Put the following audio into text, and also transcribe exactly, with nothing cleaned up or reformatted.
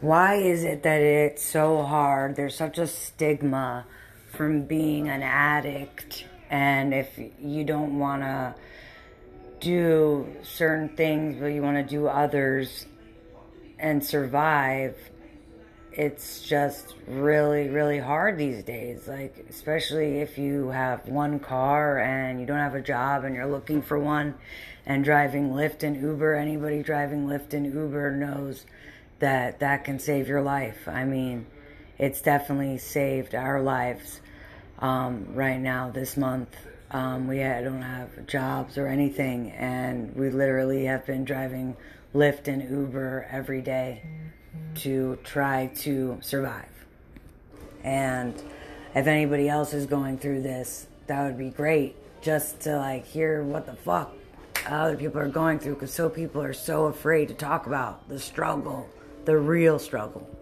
Why is it that it's so hard? There's such a stigma from being an addict, and if you don't want to do certain things, but you want to do others and survive, it's just really, really hard these days. Like, especially if you have one car and you don't have a job and you're looking for one, and driving Lyft and Uber. Anybody driving Lyft and Uber knows that that can save your life. I mean, it's definitely saved our lives um, right now this month. Um, we don't have jobs or anything, and we literally have been driving Lyft and Uber every day to try to survive. And if anybody else is going through this, that would be great, just to like hear what the fuck other people are going through, because so people are so afraid to talk about the struggle, the real struggle.